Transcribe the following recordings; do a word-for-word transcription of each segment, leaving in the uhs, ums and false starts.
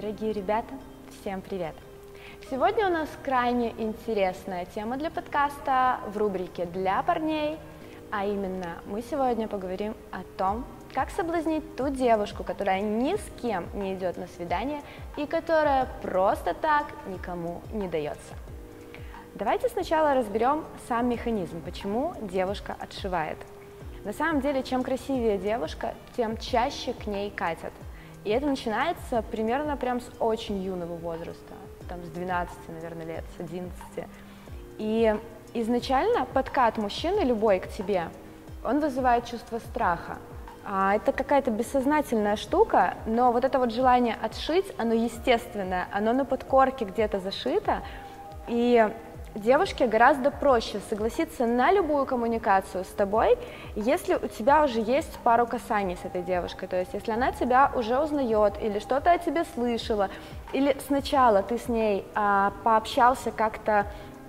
Дорогие ребята, всем привет! Сегодня у нас крайне интересная тема для подкаста в рубрике «Для парней», а именно мы сегодня поговорим о том, как соблазнить ту девушку, которая ни с кем не идет на свидание и которая просто так никому не дается. Давайте сначала разберем сам механизм, почему девушка отшивает. На самом деле, чем красивее девушка, тем чаще к ней катят. И это начинается примерно прям с очень юного возраста, там с двенадцати, наверное, лет, с одиннадцати. И изначально подкат мужчины, любой к тебе, он вызывает чувство страха. Это какая-то бессознательная штука, но вот это вот желание отшить, оно естественное, оно на подкорке где-то зашито, и девушке гораздо проще согласиться на любую коммуникацию с тобой, если у тебя уже есть пару касаний с этой девушкой, то есть если она тебя уже узнает или что-то о тебе слышала, или сначала ты с ней а, пообщался как-то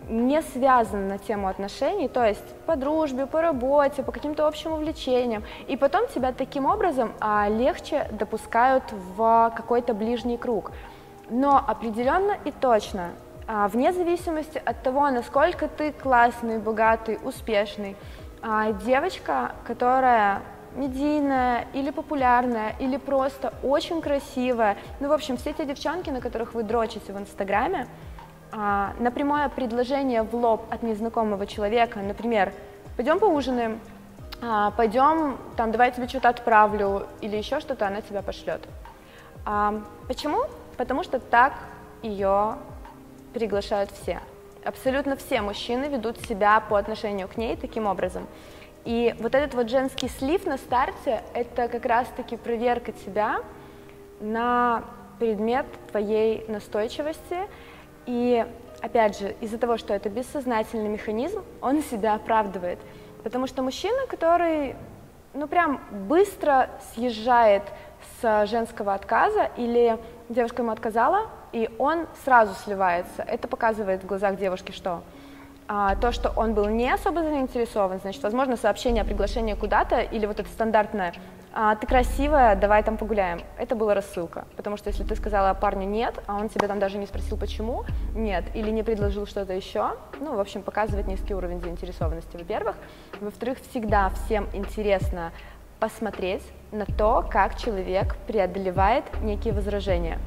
не связан на тему отношений, то есть по дружбе, по работе, по каким-то общим увлечениям, и потом тебя таким образом а, легче допускают в какой-то ближний круг. Но определенно и точно, а, вне зависимости от того, насколько ты классный, богатый, успешный, а, девочка, которая медийная или популярная, или просто очень красивая, ну, в общем, все те девчонки, на которых вы дрочите в Инстаграме, на прямое предложение в лоб от незнакомого человека, например, пойдем поужинаем, пойдем, там, давай я тебе что-то отправлю, или еще что-то, она тебя пошлет. Почему? Потому что так ее приглашают все. Абсолютно все мужчины ведут себя по отношению к ней таким образом. И вот этот вот женский слив на старте – это как раз-таки проверка тебя на предмет твоей настойчивости. И, опять же, из-за того, что это бессознательный механизм, он себя оправдывает. Потому что мужчина, который, ну, прям быстро съезжает с женского отказа, или девушка ему отказала, и он сразу сливается. Это показывает в глазах девушки что? А, то, что он был не особо заинтересован, значит, возможно, сообщение о приглашении куда-то, или вот это стандартное а, «ты красивая, давай там погуляем». Это была рассылка, потому что если ты сказала парню «нет», а он тебя там даже не спросил «почему», «нет», или не предложил что-то еще, ну, в общем, показывает низкий уровень заинтересованности, во-первых. Во-вторых, всегда всем интересно посмотреть на то, как человек преодолевает некие возражения.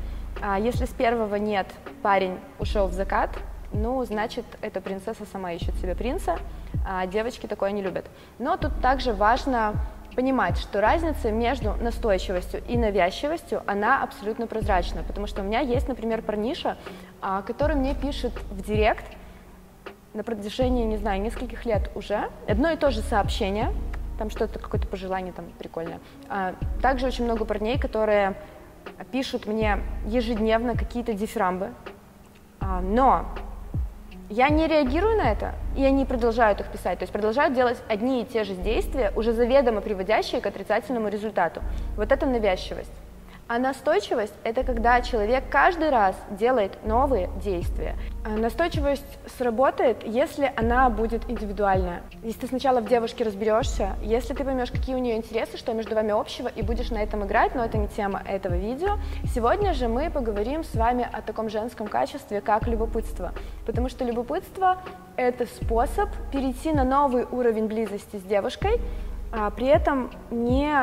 А если с первого «нет» парень ушел в закат, ну, значит, эта принцесса сама ищет себе принца, а девочки такое не любят. Но тут также важно понимать, что разница между настойчивостью и навязчивостью, она абсолютно прозрачна, потому что у меня есть, например, парниша, который мне пишет в директ на протяжении, не знаю, нескольких лет уже, одно и то же сообщение, там что-то, какое-то пожелание там прикольное. Также очень много парней, которые пишут мне ежедневно какие-то дифирамбы, но я не реагирую на это, и они продолжают их писать, то есть продолжают делать одни и те же действия, уже заведомо приводящие к отрицательному результату. Вот это навязчивость. А настойчивость – это когда человек каждый раз делает новые действия. Настойчивость сработает, если она будет индивидуальная. Если ты сначала в девушке разберешься, если ты поймешь, какие у нее интересы, что между вами общего, и будешь на этом играть, но это не тема этого видео. Сегодня же мы поговорим с вами о таком женском качестве, как любопытство. Потому что любопытство – это способ перейти на новый уровень близости с девушкой, а при этом не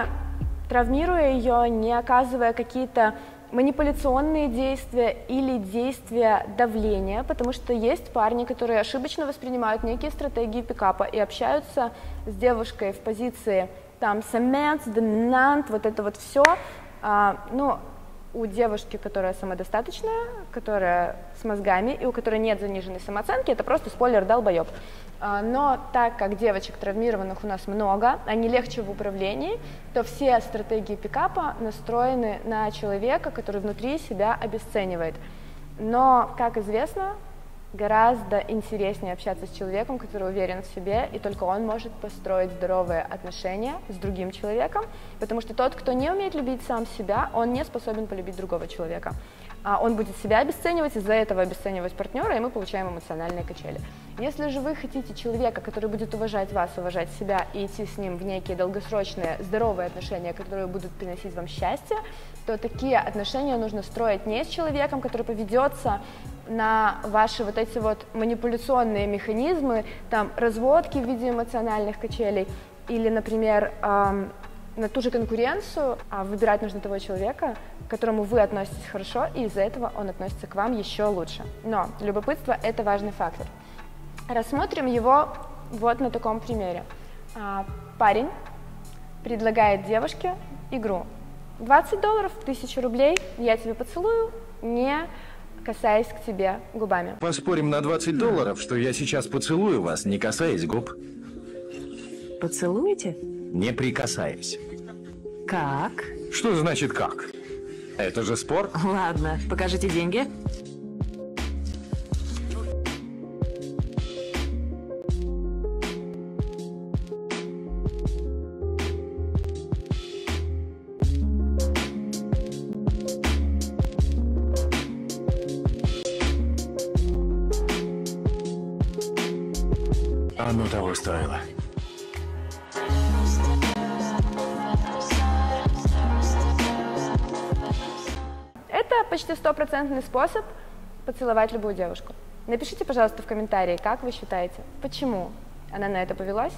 травмируя ее, не оказывая какие-то манипуляционные действия или действия давления, потому что есть парни, которые ошибочно воспринимают некие стратегии пикапа и общаются с девушкой в позиции там самец, доминант, вот это вот все. А, ну, у девушки, которая самодостаточная, которая с мозгами и у которой нет заниженной самооценки, это просто спойлер долбоеб. Но так как девочек травмированных у нас много, они легче в управлении, то все стратегии пикапа настроены на человека, который внутри себя обесценивает. Но, как известно, Гораздо интереснее общаться с человеком, который уверен в себе, и только он может построить здоровые отношения с другим человеком, потому что тот, кто не умеет любить сам себя, он не способен полюбить другого человека. Он будет себя обесценивать, из-за этого обесценивать партнера, и мы получаем эмоциональные качели. Если же вы хотите человека, который будет уважать вас, уважать себя, и идти с ним в некие долгосрочные здоровые отношения, которые будут приносить вам счастье, то такие отношения нужно строить не с человеком, который поведется на ваши вот эти вот манипуляционные механизмы, там, разводки в виде эмоциональных качелей или, например, эм, на ту же конкуренцию, а выбирать нужно того человека, к которому вы относитесь хорошо, и из-за этого он относится к вам еще лучше. Но любопытство – это важный фактор. Рассмотрим его вот на таком примере. А, парень предлагает девушке игру. двадцать долларов, тысяча рублей, я тебе поцелую, не касаясь к тебе губами. Поспорим на двадцать долларов, что я сейчас поцелую вас, не касаясь губ. Поцелуете? Не прикасаясь. Как? Что значит как? Это же спор. Ладно, покажите деньги. Оно того стоило. Это почти стопроцентный способ поцеловать любую девушку. Напишите, пожалуйста, в комментарии, как вы считаете, почему она на это повелась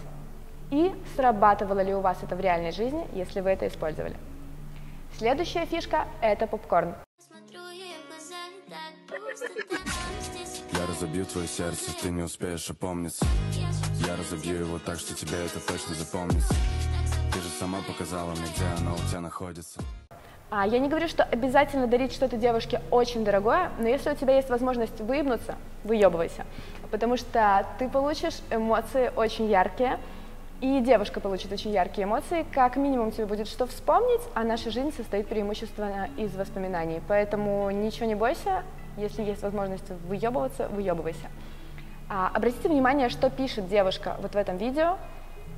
и срабатывало ли у вас это в реальной жизни, если вы это использовали. Следующая фишка – это попкорн. Я разобью твое сердце, ты не успеешь опомниться. Я разобью его так, что тебе это точно запомнится. Ты же сама показала мне, где оно у тебя находится. А, я не говорю, что обязательно дарить что-то девушке очень дорогое, но если у тебя есть возможность выебнуться, выебывайся. Потому что ты получишь эмоции очень яркие, и девушка получит очень яркие эмоции. Как минимум тебе будет что вспомнить, а наша жизнь состоит преимущественно из воспоминаний. Поэтому ничего не бойся. Если есть возможность выебываться, выебывайся. А, обратите внимание, что пишет девушка вот в этом видео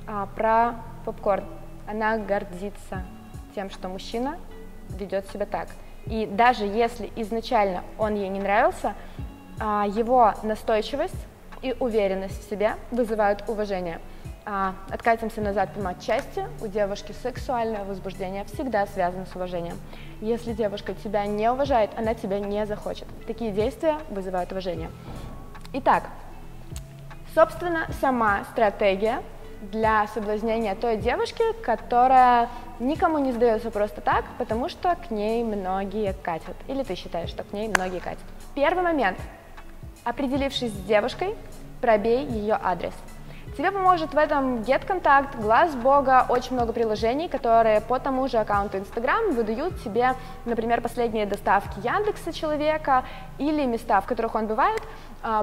а, про попкорн. Она гордится тем, что мужчина ведет себя так. И даже если изначально он ей не нравился, а, его настойчивость и уверенность в себе вызывают уважение. А, откатимся назад по матчасти. У девушки сексуальное возбуждение всегда связано с уважением. Если девушка тебя не уважает, она тебя не захочет. Такие действия вызывают уважение. Итак, собственно, сама стратегия для соблазнения той девушки, которая никому не сдается просто так, потому что к ней многие катят. Или ты считаешь, что к ней многие катят. Первый момент. Определившись с девушкой, пробей ее адрес. Тебе поможет в этом GetContact, Глаз Бога, очень много приложений, которые по тому же аккаунту Instagram выдают тебе, например, последние доставки Яндекса человека или места, в которых он бывает.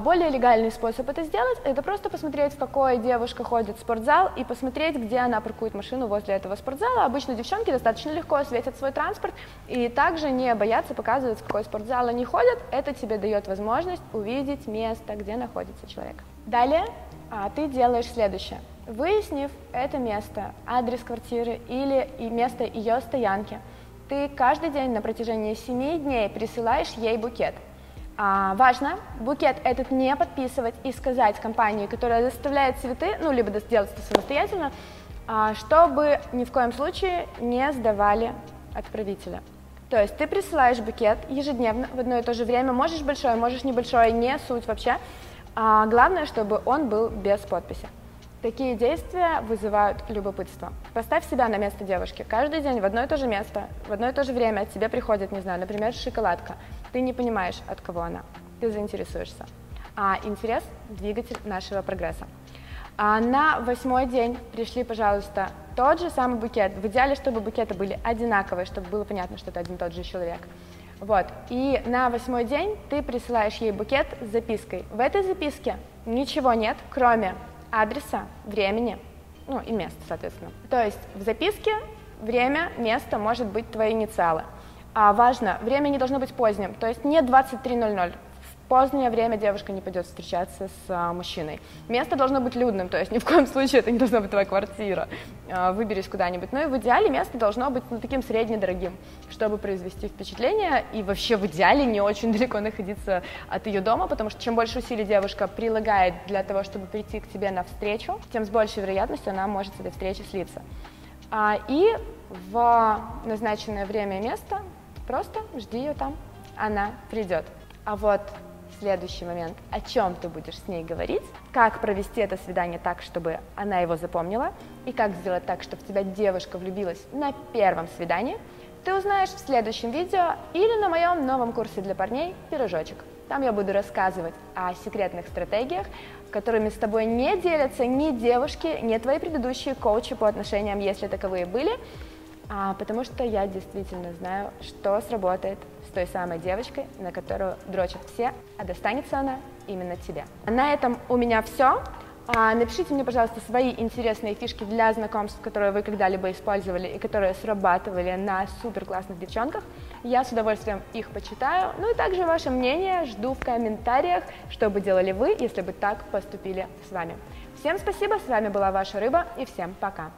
Более легальный способ это сделать – это просто посмотреть, в какой девушка ходит в спортзал и посмотреть, где она паркует машину возле этого спортзала. Обычно девчонки достаточно легко осветят свой транспорт и также не боятся показывать, в какой спортзал они ходят. Это тебе дает возможность увидеть место, где находится человек. Далее. А ты делаешь следующее. Выяснив это место, адрес квартиры или и место ее стоянки, ты каждый день на протяжении семи дней присылаешь ей букет. А, важно букет этот не подписывать и сказать компании, которая доставляет цветы, ну, либо сделать это самостоятельно, а, чтобы ни в коем случае не сдавали отправителя. То есть ты присылаешь букет ежедневно, в одно и то же время, можешь большой, можешь небольшой, не суть вообще. А главное, чтобы он был без подписи. Такие действия вызывают любопытство. Поставь себя на место девушки. Каждый день в одно и то же место, в одно и то же время от тебя приходит, не знаю, например, шоколадка. Ты не понимаешь, от кого она. Ты заинтересуешься. А интерес – двигатель нашего прогресса. А на восьмой день пришли, пожалуйста, тот же самый букет. В идеале, чтобы букеты были одинаковые, чтобы было понятно, что это один и тот же человек. Вот, и на восьмой день ты присылаешь ей букет с запиской. В этой записке ничего нет, кроме адреса, времени, ну и места, соответственно. То есть в записке время, место, может быть, твои инициалы. А важно, время не должно быть поздним, то есть не двадцать три ноль ноль. В позднее время девушка не пойдет встречаться с мужчиной. Место должно быть людным, то есть ни в коем случае это не должна быть твоя квартира. Выберись куда-нибудь. Но и в идеале место должно быть ну, таким среднедорогим, чтобы произвести впечатление. И вообще в идеале не очень далеко находиться от ее дома, потому что чем больше усилий девушка прилагает для того, чтобы прийти к тебе навстречу, тем с большей вероятностью она может с этой встречи слиться. И в назначенное время и место просто жди ее там, она придет. А вот следующий момент, о чем ты будешь с ней говорить, как провести это свидание так, чтобы она его запомнила, и как сделать так, чтобы в тебя девушка влюбилась на первом свидании, ты узнаешь в следующем видео или на моем новом курсе для парней «Пирожочек». Там я буду рассказывать о секретных стратегиях, которыми с тобой не делятся ни девушки, ни твои предыдущие коучи по отношениям, если таковые были, потому что я действительно знаю, что сработает с той самой девочкой, на которую дрочат все, а достанется она именно тебе. На этом у меня все. Напишите мне, пожалуйста, свои интересные фишки для знакомств, которые вы когда-либо использовали и которые срабатывали на супер классных девчонках. Я с удовольствием их почитаю. Ну и также ваше мнение жду в комментариях, что бы делали вы, если бы так поступили с вами. Всем спасибо, с вами была ваша Рыба, и всем пока!